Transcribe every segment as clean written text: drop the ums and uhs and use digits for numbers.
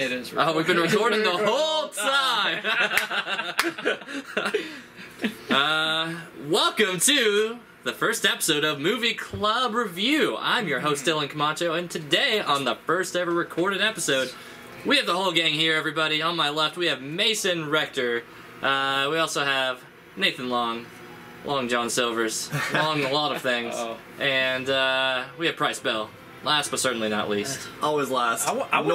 It is recording. Oh, we've been recording the whole time! Welcome to the first episode of Movie Club Review. I'm your host, Dylan Camacho, and today on the first ever recorded episode, we have the whole gang here, everybody. On my left, we have Mason Rector. We also have Nathan Long. Long John Silvers. Long a lot of things. Uh-oh. And we have Price Bell. Last but certainly not least. Always last. I want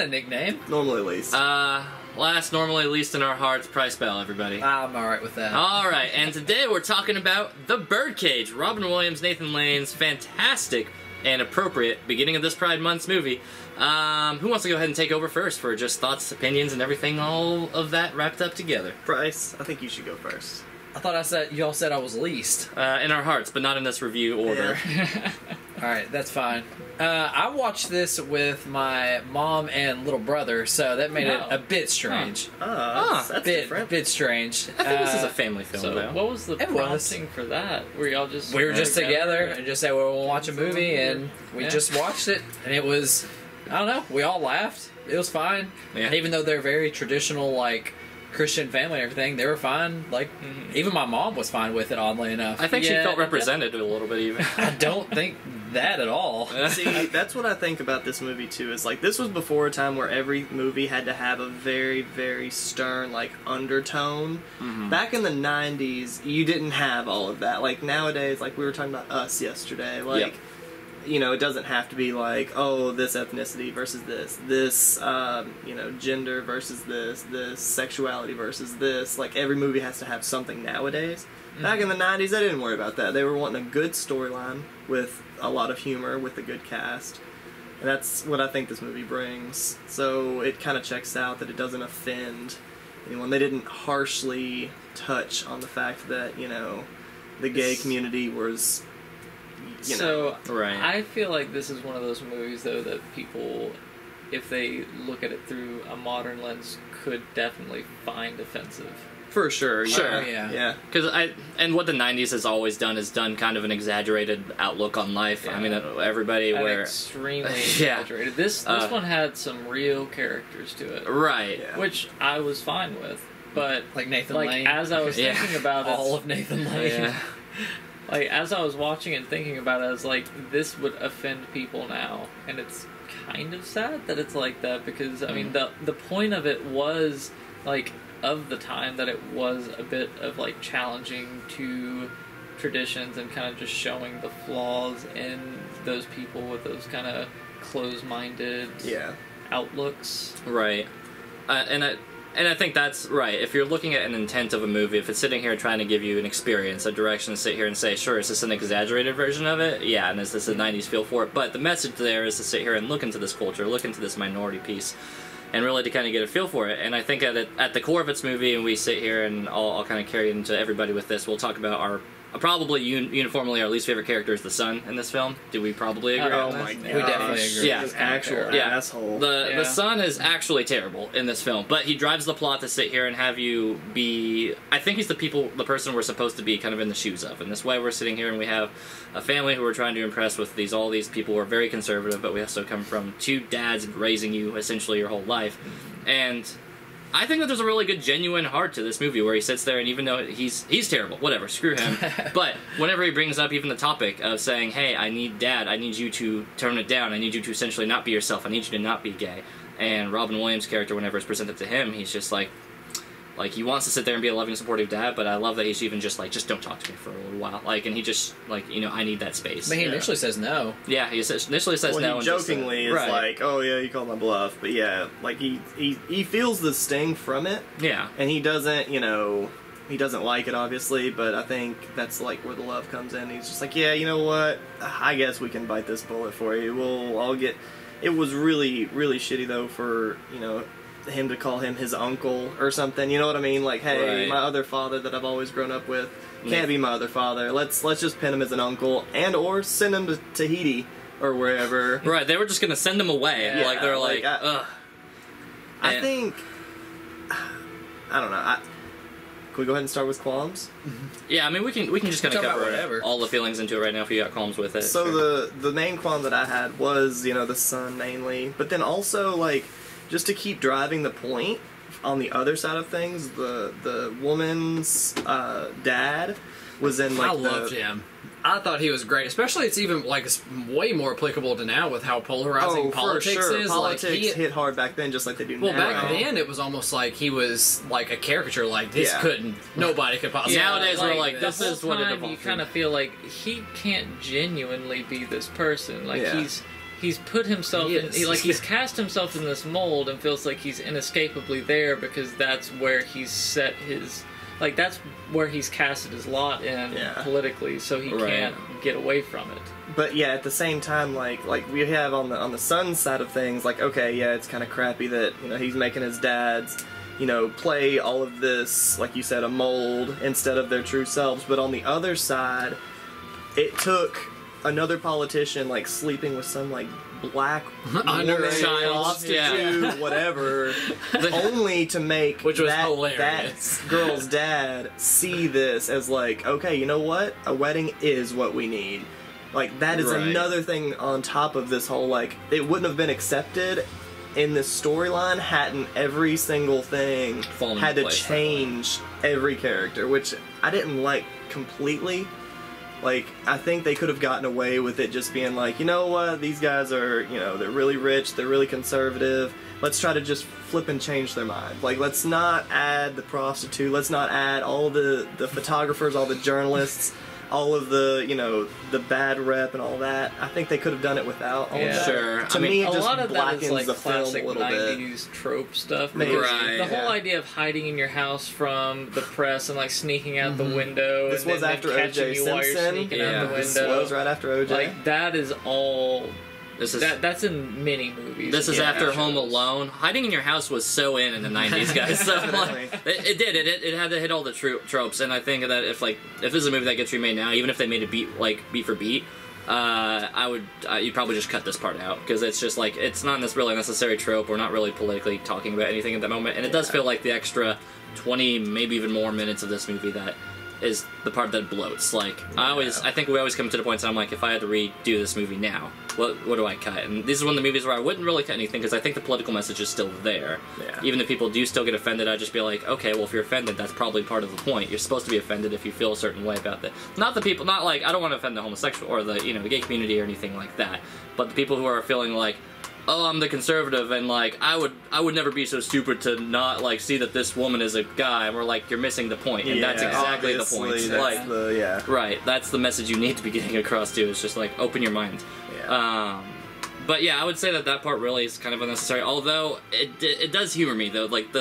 a nickname. Normally least. Last, normally least in our hearts, Price Bell, everybody. I'm alright with that. Alright, and today we're talking about The Birdcage, Robin Williams, Nathan Lane's fantastic and appropriate beginning of this Pride Month's movie. Who wants to go ahead and take over first for just thoughts, opinions, and everything, all of that wrapped up together? Price, I think you should go first. I thought y'all said I was least. In our hearts, but not in this review order. Yeah. Alright, that's fine. I watched this with my mom and little brother, so that made it a bit strange. That's a bit strange. I think this is a family film, though. What was the prompting for that? Were y'all just... We were just together and just said, well, we'll watch a movie, and we just watched it, and it was... I don't know, we all laughed. It was fine. Yeah. And even though they're very traditional, like... Christian family and everything, they were fine. Like, even my mom was fine with it, oddly enough. I think she felt represented a little bit, even. I don't think that at all. See, that's what I think about this movie, too, is, like, this was before a time where every movie had to have a very, very stern, like, undertone. Mm-hmm. Back in the 90s, you didn't have all of that. Like, nowadays, like, we were talking about us yesterday, like... Yep. You know, it doesn't have to be like, oh, this ethnicity versus this, this, you know, gender versus this, this sexuality versus this. Like, every movie has to have something nowadays. Back in the 90s, they didn't worry about that. They were wanting a good storyline with a lot of humor, with a good cast. And that's what I think this movie brings. So it kind of checks out that it doesn't offend anyone. They didn't harshly touch on the fact that, you know, the gay community was... You know, so, right. I feel like this is one of those movies, though, that people, if they look at it through a modern lens, could definitely find offensive. For sure. Sure. Yeah. Because and what the 90s has always done is done kind of an exaggerated outlook on life. Yeah. I mean, everybody extremely exaggerated. This one had some real characters to it. Right. Yeah. Which I was fine with, but... Like Nathan Lane. As I was thinking about it... All of Nathan Lane. Yeah. Like, as I was watching and thinking about it, I was like, this would offend people now. And it's kind of sad that it's like that, because, I mean, the point of it was, like, of the time that it was a bit of, like, challenging to traditions and kind of just showing the flaws in those people with those kind of closed-minded outlooks. Right. And I think that's right. If you're looking at an intent of a movie, if it's sitting here trying to give you an experience, a direction to sit here and say, sure, is this an exaggerated version of it? Yeah, and is this a 90s feel for it? But the message there is to sit here and look into this culture, look into this minority piece, and really to kind of get a feel for it. And I think at the core of its movie, and we sit here and I'll kind of carry it into everybody with this, we'll talk about our... Probably uniformly our least favorite character is the son in this film. Do we probably agree on that? Oh my gosh. We definitely agree. Yeah. He's an actual asshole. The son is actually terrible in this film, but he drives the plot to sit here and have you be... I think he's the person we're supposed to be kind of in the shoes of, and that's why we're sitting here and we have a family who we're trying to impress with all these people who are very conservative, but we also come from two dads raising you essentially your whole life, and... I think that there's a really good, genuine heart to this movie where he sits there and even though he's terrible, whatever, screw him, but whenever he brings up even the topic of saying, hey, I need dad, I need you to turn it down, I need you to essentially not be yourself, I need you to not be gay, and Robin Williams' character, whenever it's presented to him, he's just like he wants to sit there and be a loving, supportive dad, but I love that he's even just like, just don't talk to me for a little while, like, and he just, like, you know, I need that space. But he initially says no. Yeah, he initially says no. He jokingly is like, oh yeah, you called my bluff, but yeah, like, he feels the sting from it. Yeah. And he doesn't, you know, he doesn't like it, obviously, but I think that's, like, where the love comes in. He's just like, yeah, you know what, I guess we can bite this bullet for you, I'll get, it was really, really shitty, though, for, you know, him to call him his uncle or something, you know what I mean? Like, hey, my other father that I've always grown up with can't be my other father. Let's just pin him as an uncle and or send him to Tahiti or wherever. Right, they were just gonna send him away. Yeah, like, they're like ugh. I think... I don't know. Can we go ahead and start with qualms? Yeah, I mean, we can just kind of cover all the feelings into it right now if you got qualms with it. So the main qualm that I had was, you know, the son mainly, but then also, like... just to keep driving the point on the other side of things, the woman's dad was in like I loved him. I thought he was great, especially it's even like it's way more applicable to now with how polarizing politics is. Politics like, hit hard back then, just like they do now. Well, back then it was almost like he was like a caricature. Like this couldn't, nobody could possibly. Nowadays like, we're like, this is what it you kind of feel like he can't genuinely be this person. Like he's put himself in, he's cast himself in this mold and feels like he's inescapably there because that's where he's set his. Like, that's where he's casted his lot in politically, so he can't get away from it. But, yeah, at the same time, like we have on the son's side of things, like, okay, yeah, it's kind of crappy that, you know, he's making his dad's, you know, play all of this, like you said, a mold instead of their true selves. But on the other side, it took another politician, like, sleeping with some, like, black child, whatever, only to make that girl's dad see this as like, okay, you know what? A wedding is what we need. Like, that is another thing on top of this whole, like, it wouldn't have been accepted in this storyline hadn't every single thing had to change every character, which I didn't like completely. Like, I think they could have gotten away with it just being like, you know what, these guys are, you know, they're really rich, they're really conservative, let's try to just flip and change their mind. Like, let's not add the prostitute, let's not add all the photographers, all the journalists, all of the, you know, the bad rep and all that. I think they could have done it without all that. Sure. To me, it just blackens like the film a little bit. A lot of that is like classic 90s trope stuff. Maybe. Right. The whole idea of hiding in your house from the press and like sneaking out the window. This was after O.J. Simpson. Yeah, this was right after O.J. Like, that is all... That's in many movies. This is after Home Alone. Hiding in your house was so in the 90s, guys. So like, it had to hit all the tropes, and I think that if this is a movie that gets remade now, even if they made it beat for beat, I would you'd probably just cut this part out because it's just like it's not this really necessary trope. We're not really politically talking about anything at that moment, and it does feel like the extra 20, maybe even more minutes of this movie that is the part that bloats. Like I think we always come to the point. So I'm like, if I had to redo this movie now, what do I cut? And this is one of the movies where I wouldn't really cut anything because I think the political message is still there. Yeah. Even if people do still get offended, I'd just be like, okay, well, if you're offended, that's probably part of the point. You're supposed to be offended if you feel a certain way about that. Not the people. Not like I don't want to offend the homosexual or the the gay community or anything like that. But the people who are feeling like, oh, I'm the conservative, and like I would never be so stupid to not like see that this woman is a guy, and we're like, you're missing the point, and that's exactly the point. Like, that's the message you need to be getting across too. It's just like open your mind. Yeah. But yeah, I would say that part really is kind of unnecessary. Although it does humor me though, like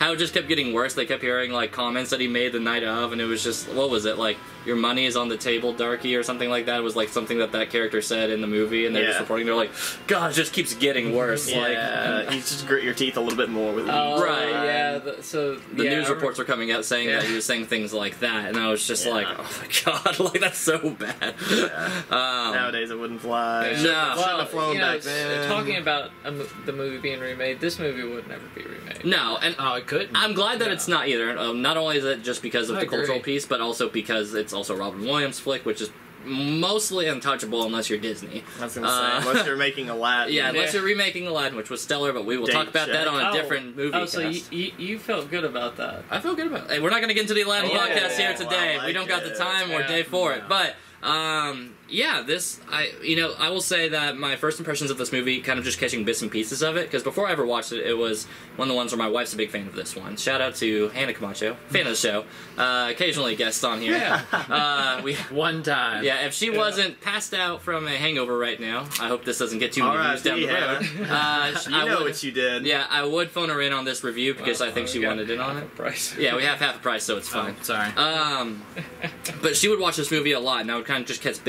how it just kept getting worse. They kept hearing like comments that he made the night of, and it was just what was it like? Your money is on the table, darky, or something like that. It was like something that character said in the movie, and they're just reporting. They're like, God, it just keeps getting worse. Yeah, like, you just grit your teeth a little bit more with it. Right. Yeah. The news reports are coming out saying that he was saying things like that, and I was just like, oh my God, like that's so bad. Yeah. Nowadays it wouldn't fly. Yeah. No, it shouldn't have flown back then. Talking about the movie being remade, this movie would never be remade. No, and it couldn't. I'm glad that it's not either. Not only is it just because of the cultural piece, but also because it's also Robin Williams' flick, which is mostly untouchable unless you're Disney. I was gonna say, unless you're making Aladdin. Yeah, unless you're remaking Aladdin, which was stellar, but we will talk about that on a different movie. Oh, so you felt good about that. I feel good about it. Hey, we're not going to get into the Aladdin podcast here today. Well, like we don't got the time or day for it, but... I will say that my first impressions of this movie, kind of just catching bits and pieces of it, because before I ever watched it, it was one of the ones where my wife's a big fan of this one. Shout out to Hannah Camacho, fan of the show, occasionally guests on here. Yeah. One time. Yeah, if she wasn't passed out from a hangover right now, I hope this doesn't get too many reviews down the road. What you did. Yeah, I would phone her in on this review, because I think she wanted in on it. Price. Yeah, we have half a price, so it's fine. Oh, sorry. But she would watch this movie a lot, and I would kind of just catch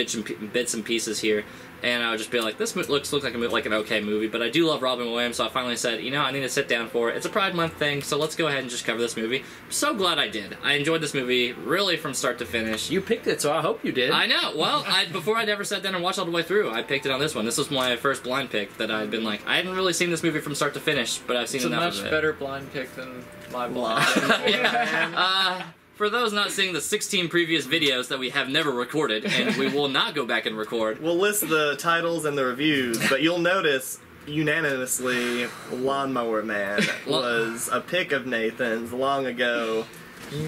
bits and pieces here, and I would just be like, this looks like an okay movie, but I do love Robin Williams, so I finally said, you know, I need to sit down for it. It's a Pride Month thing, so let's go ahead and just cover this movie. I'm so glad I did. I enjoyed this movie, really, from start to finish. You picked it, so I hope you did. I know. Well, before I'd ever sat down and watched all the way through, I picked it on this one. This was my first blind pick that I'd been like, I hadn't really seen this movie from start to finish, but I've seen enough of it. It's a much better blind pick than my blind. For those not seeing the 16 previous videos that we have never recorded, and we will not go back and record. We'll list the titles and the reviews, but you'll notice unanimously Lawnmower Man was a pick of Nathan's long ago,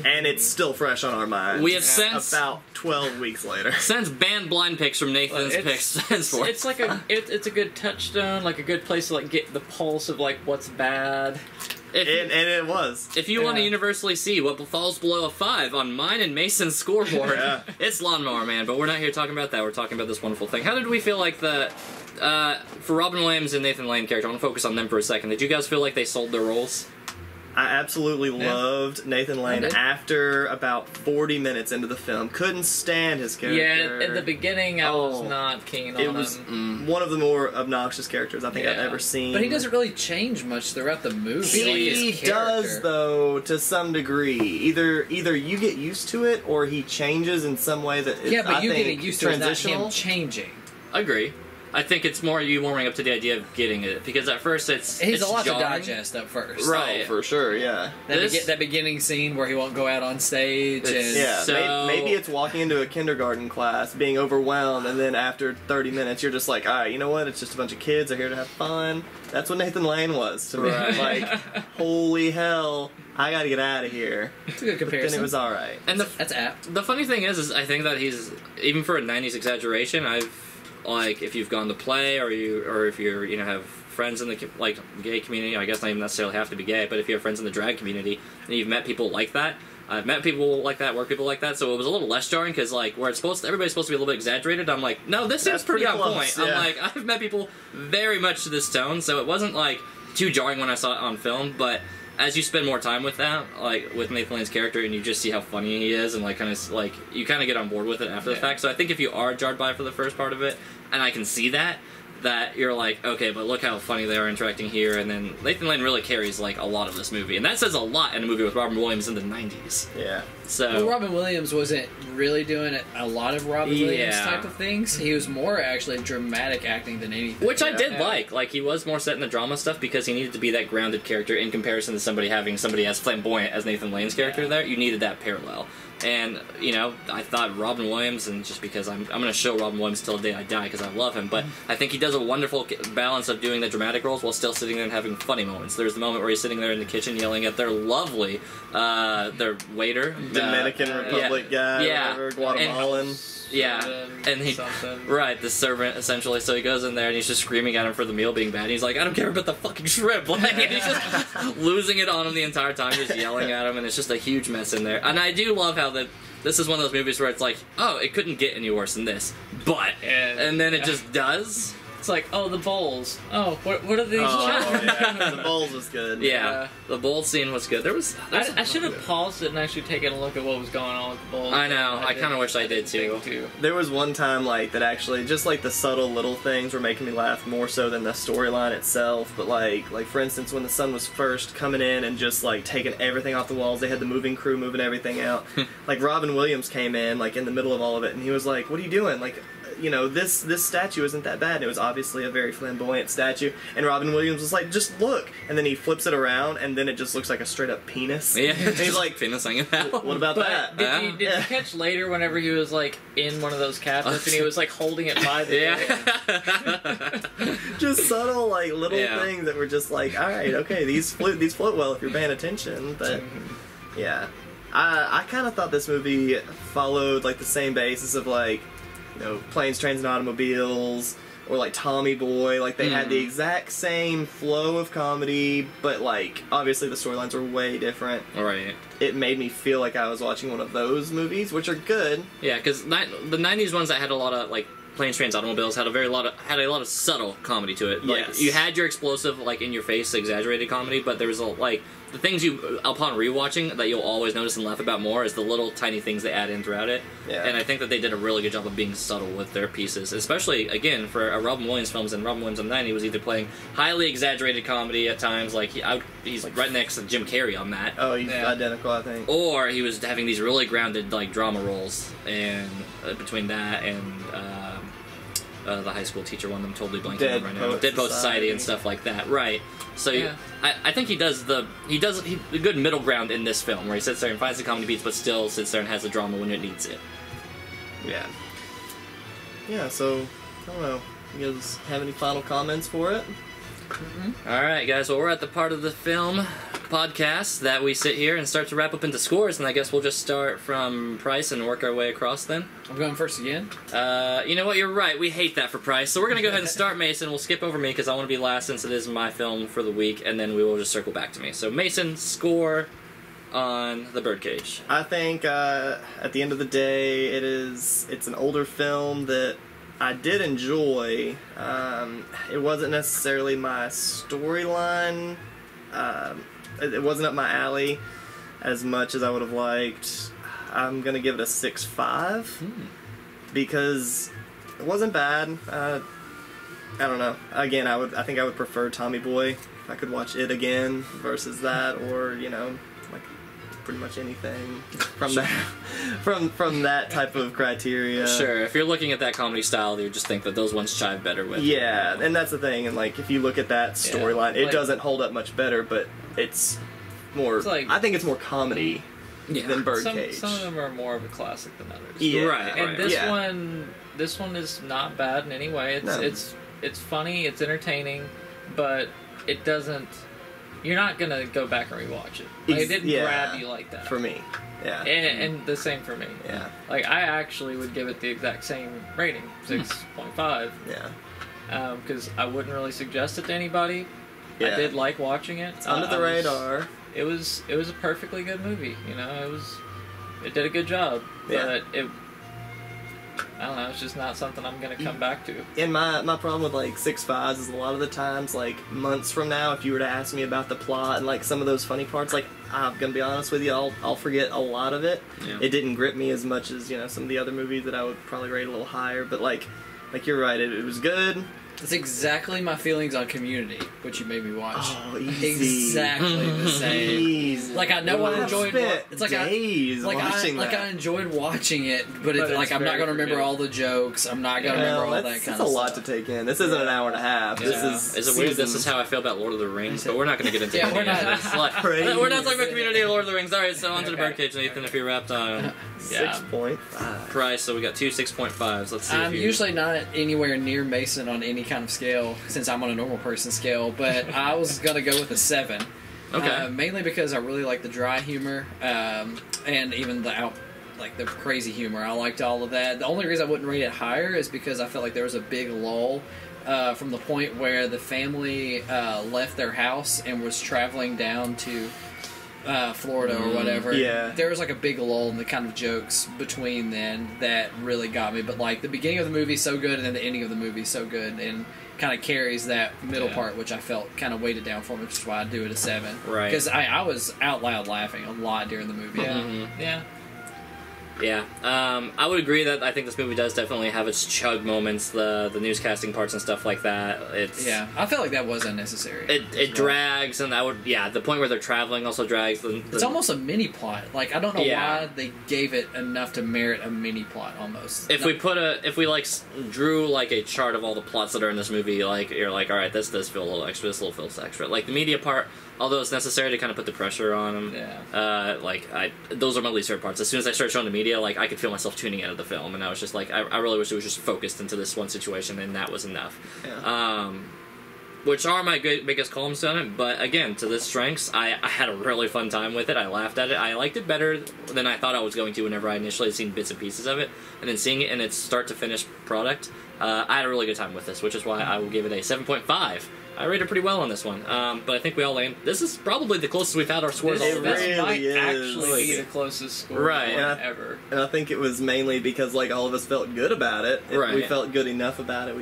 and it's still fresh on our minds. We have since about 12 weeks later since banned blind picks from Nathan's picks. It's like a it's a good touchstone, like a good place to like get the pulse of like what's bad. And it was. If you want to universally see what falls below a 5 on mine and Mason's scoreboard, it's Lawnmower Man. But we're not here talking about that. We're talking about this wonderful thing. How did we feel like the for Robin Williams and Nathan Lane character? I want to focus on them for a second. Did you guys feel like they sold their roles? I absolutely loved Nathan Lane after about 40 minutes into the film. Couldn't stand his character. Yeah, at the beginning I was not keen on him. It was one of the more obnoxious characters I think I've ever seen. But he doesn't really change much throughout the movie. He does, though, to some degree. Either you get used to it or he changes in some way that is, but you get used to it, not him changing. I agree. I think it's more you warming up to the idea of getting it, because at first it's a lot jarring to digest at first. Right, for sure, yeah. That beginning scene where he won't go out on stage. Maybe it's walking into a kindergarten class, being overwhelmed, and then after 30 minutes you're just like, alright, you know what, it's just a bunch of kids, they're here to have fun. That's what Nathan Lane was to me. Like, holy hell, I gotta get out of here. It's a good comparison. But then it was alright. And that's apt. The funny thing is I think that he's, even for a 90s exaggeration, like, if you've gone to play, or if you're, you know, have friends in the, like, gay community, I guess not even necessarily have to be gay, but if you have friends in the drag community, and you've met people like that, I've met people like that, work people like that, so it was a little less jarring, because, like, where it's supposed to, everybody's supposed to be a little bit exaggerated, I'm like, no, this seems pretty on point. Yeah. I'm like, I've met people very much to this tone, so it wasn't, like, too jarring when I saw it on film, but as you spend more time with that, like, with Nathan Lane's character, and you just see how funny he is, and, like, kind of, like, you kind of get on board with it after the fact. So I think if you are jarred by it for the first part of it, and I can see that you're like, okay, but look how funny they are interacting here, and then Nathan Lane really carries, like, a lot of this movie. And that says a lot in a movie with Robin Williams in the 90s. Yeah. So... Well, Robin Williams wasn't really doing a lot of Robin Williams type of things. He was more, actually, dramatic acting than anything. Which I did like. Like, he was more set in the drama stuff because he needed to be that grounded character in comparison to somebody as flamboyant as Nathan Lane's character there. You needed that parallel. And, you know, I thought Robin Williams, and just because I'm going to show Robin Williams till the day I die because I love him, but I think he does a wonderful balance of doing the dramatic roles while still sitting there and having funny moments. There's the moment where he's sitting there in the kitchen yelling at their lovely, their waiter. Dominican Republic guy, whatever, Guatemalan. The servant, essentially. So he goes in there and he's just screaming at him for the meal being bad. And he's like, I don't care about the fucking shrimp. Like, and he's just losing it on him the entire time, just yelling at him, and it's just a huge mess in there. And I do love how this is one of those movies where it's like, oh, it couldn't get any worse than this. But, and then it just does. It's like, oh, the bowls. Oh, what are these? The bowls was good. Yeah, the bowl scene was good. I should have paused it and actually taken a look at what was going on with the bowls. I know. I kind of wish I did too. There was one time like that actually, just like the subtle little things were making me laugh more so than the storyline itself. But like for instance, when the sun was first coming in and just like taking everything off the walls, they had the moving crew moving everything out. Like Robin Williams came in like in the middle of all of it, and he was like, "What are you doing?" Like, you know, this statue isn't that bad. And it was obviously a very flamboyant statue. And Robin Williams was like, just look. And then he flips it around, and then it just looks like a straight-up penis. Yeah, and he's like, penis hanging out. What about that? Did you catch later whenever he was, like, in one of those cabinets, and he was, like, holding it by the air? Just subtle, like, little things that were just like, all right, okay, these float well if you're paying attention. But, yeah. I kind of thought this movie followed, like, the same basis of, like, you know, Planes, Trains, and Automobiles, or like Tommy Boy. Like, they had the exact same flow of comedy, but like obviously the storylines were way different. Right. It made me feel like I was watching one of those movies, which are good. Yeah, because the 90s ones that had a lot of like Planes, Trains, Automobiles had a lot of subtle comedy to it. Like, you had your explosive, like in your face, exaggerated comedy, but there was like the things you, upon rewatching, that you'll always notice and laugh about more is the little tiny things they add in throughout it. Yeah. And I think that they did a really good job of being subtle with their pieces, especially again for Robin Williams films. And Robin Williams in the 90s was either playing highly exaggerated comedy at times, like he's like right next to Jim Carrey on that. Oh, he's identical, I think. Or he was having these really grounded like drama roles, and between that and the high school teacher one, I'm totally blanking on right now. Dead Poets Society and stuff like that, right? So I think he does a good middle ground in this film where he sits there and finds the comedy beats, but still sits there and has the drama when it needs it. Yeah. Yeah. So I don't know. You guys have any final comments for it? Mm-hmm. All right, guys. Well, we're at the part of the film podcast that we sit here and start to wrap up into scores, and I guess we'll just start from Price and work our way across then. I'm going first again. You know what? You're right. We hate that for Price, so we're going to go ahead and start Mason. We'll skip over me because I want to be last since it is my film for the week, and then we will just circle back to me. So, Mason, score on The Birdcage. I think at the end of the day, it's an older film that I did enjoy. It wasn't necessarily my storyline. It wasn't up my alley as much as I would have liked. I'm going to give it a 6.5 because it wasn't bad. I don't know. Again, I think I would prefer Tommy Boy if I could watch it again versus that, or, you know, like pretty much anything from that from that type of criteria. Sure. If you're looking at that comedy style, you just think that those ones chive better with. Yeah, and that's the thing. And like if you look at that storyline, it doesn't hold up much better, but it's more. It's like, I think it's more comedy than Birdcage. Some of them are more of a classic than others. Yeah, right. And this one is not bad in any way. It's funny. It's entertaining, but it doesn't. You're not gonna go back and rewatch it. Like, it didn't grab you like that. For me, yeah. And the same for me. Yeah. Like I actually would give it the exact same rating, 6.5. Yeah. Because I wouldn't really suggest it to anybody. Yeah. I did like watching it. It's under the radar. It was a perfectly good movie. You know, it did a good job. Yeah. But I don't know. It's just not something I'm gonna come back to. And my problem with like 6.5s is a lot of the times, like months from now, if you were to ask me about the plot and like some of those funny parts, like I'm gonna be honest with you, I'll forget a lot of it. Yeah. It didn't grip me as much as, you know, some of the other movies that I would probably rate a little higher. But like you're right, it was good. That's exactly my feelings on Community, which you made me watch. Oh, easy. Exactly the same. Easy. Like I know I enjoyed it. It's like days I enjoyed watching it, but it's like I'm not gonna remember all the jokes. I'm not gonna remember all that kind of stuff. It's a lot to take in. This isn't an hour and a half. Yeah. It's weird. This is how I feel about Lord of the Rings, but we're not gonna get into it. We're not talking about Community or Lord of the Rings. All right, so on to The Birdcage, Nathan. If you wrapped on 6.5 Price, so we got two 6.5s. Let's see. I'm usually not anywhere near Mason on any kind of scale since I'm on a normal person scale, but I was gonna go with a 7. Okay. Mainly because I really like the dry humor, and even the crazy humor. I liked all of that. The only reason I wouldn't rate it higher is because I felt like there was a big lull from the point where the family left their house and was traveling down to Florida or whatever. Yeah. There was like a big lull in the kind of jokes between then that really got me. But like the beginning of the movie is so good, and then the ending of the movie is so good, and kind of carries that middle part, which I felt kind of weighted down for me, which is why I do it a 7. Right. Because I was out loud laughing a lot during the movie. Yeah. Mm-hmm. Yeah. Yeah, I would agree that I think this movie does definitely have its chug moments, the newscasting parts and stuff like that. Yeah, I felt like that was unnecessary. It drags, and the point where they're traveling also drags. It's almost a mini plot. Like I don't know why they gave it enough to merit a mini plot. Almost. If we drew like a chart of all the plots that are in this movie, like you're like, all right, this does feel a little extra, this little feels extra. Like the media part. Although it's necessary to kind of put the pressure on them, those are my least favorite parts. As soon as I started showing the media, like I could feel myself tuning out of the film, and I was just like, I really wish it was just focused into this one situation, and that was enough. Yeah. Which are my biggest columns on it, but again, to the strengths, I had a really fun time with it. I laughed at it. I liked it better than I thought I was going to whenever I initially had seen bits and pieces of it, and then seeing it in its start to finish product, I had a really good time with this, which is why I will give it a 7.5. I rated pretty well on this one, but I think we all land. This is probably the closest we've had our scores. This might actually be the closest score ever. And I think it was mainly because like all of us felt good about it. We felt good enough about it.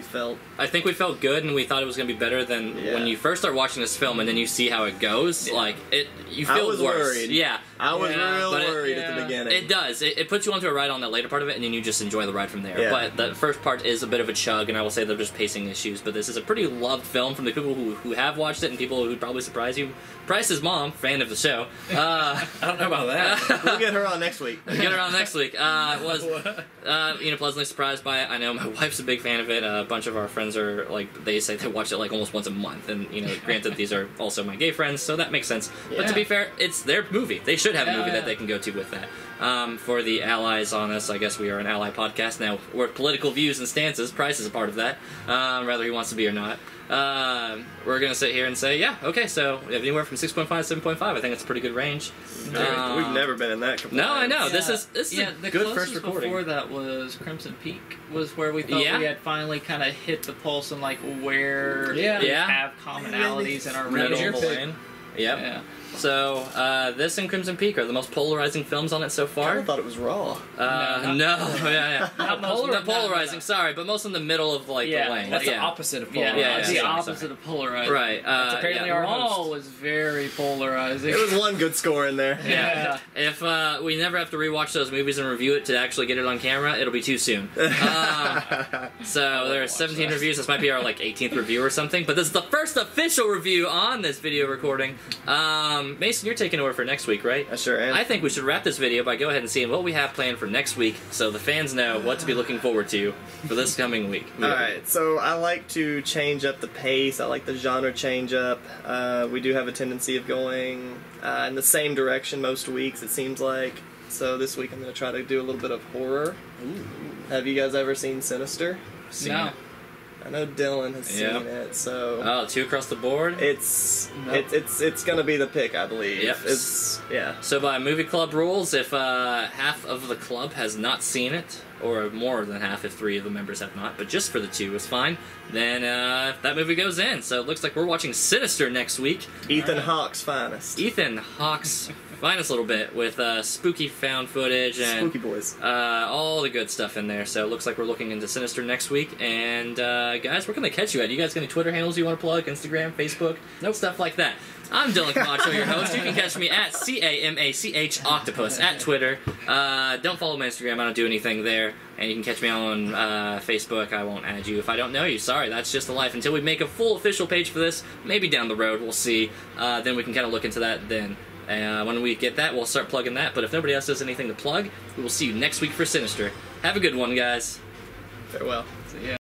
I think we felt good, and we thought it was going to be better than when you first start watching this film, and then you see how it goes. Yeah. Like it, you feel worried. Yeah, I was real worried at the beginning. It does. It puts you onto a ride on that later part of it, and then you just enjoy the ride from there. Yeah. But the first part is a bit of a chug, and I will say they're just pacing issues. But this is a pretty loved film from the people who have watched it, and people who would probably surprise you. Price's mom, fan of the show. I don't know about that. We'll get her on next week. Was pleasantly surprised by it. I know my wife's a big fan of it. A bunch of our friends are like, they say they watch it like almost once a month, and you know, granted these are also my gay friends, so that makes sense. Yeah. But to be fair, it's their movie. They should have a movie that they can go to with that. for the allies on us. I guess we are an ally podcast now. We're political views and stances. Price is a part of that, whether he wants to be or not. We're going to sit here and say, yeah, okay, so anywhere from 6.5 to 7.5, I think it's a pretty good range. We've never been in that. No, I know. Yeah. This is a good first recording. Before that was Crimson Peak, was where we thought we had finally kind of hit the pulse and like where we have commonalities in our region. Yep. Yeah. So, this and Crimson Peak are the most polarizing films on it so far. I kind of thought it was Raw. Not polarizing, sorry, but most in the middle of, like, the lane. That's the opposite of polarizing. Yeah, that's the opposite of polarizing. Right. That's apparently our Raw was very polarizing. It was one good score in there. Yeah. If we never have to rewatch those movies and review it to actually get it on camera, it'll be too soon. So, there are 17 reviews. This might be our, like, 18th review or something, but this is the first official review on this video recording. Mason, you're taking over for next week, right? I sure am. I think we should wrap this video by go ahead and seeing what we have planned for next week so the fans know what to be looking forward to for this coming week. Alright, so I like to change up the pace. I like the genre change up. We do have a tendency of going in the same direction most weeks, it seems like. So this week I'm going to try to do a little bit of horror. Ooh. Have you guys ever seen Sinister? No. I know Dylan has seen it, so... Oh, 2 across the board? It's gonna be the pick, I believe. Yep. So by movie club rules, if half of the club has not seen it, or more than half if 3 of the members have not, but just for the 2 is fine, then that movie goes in. So it looks like we're watching Sinister next week. Ethan Hawke's finest. Ethan Hawke's finest little bit with spooky found footage and spooky boys. All the good stuff in there. So it looks like we're looking into Sinister next week. And guys, we're going to catch you at. You guys got any Twitter handles you want to plug? Instagram, Facebook? Nope. Stuff like that. I'm Dylan Camacho, your host. You can catch me at CAMACH Octopus at Twitter. Don't follow my Instagram. I don't do anything there. And you can catch me on Facebook. I won't add you if I don't know you. Sorry, that's just the life. Until we make a full official page for this, maybe down the road, we'll see. Then we can kind of look into that then. When we get that, we'll start plugging that. But if nobody else does anything to plug, we will see you next week for Sinister. Have a good one, guys. Farewell. See ya.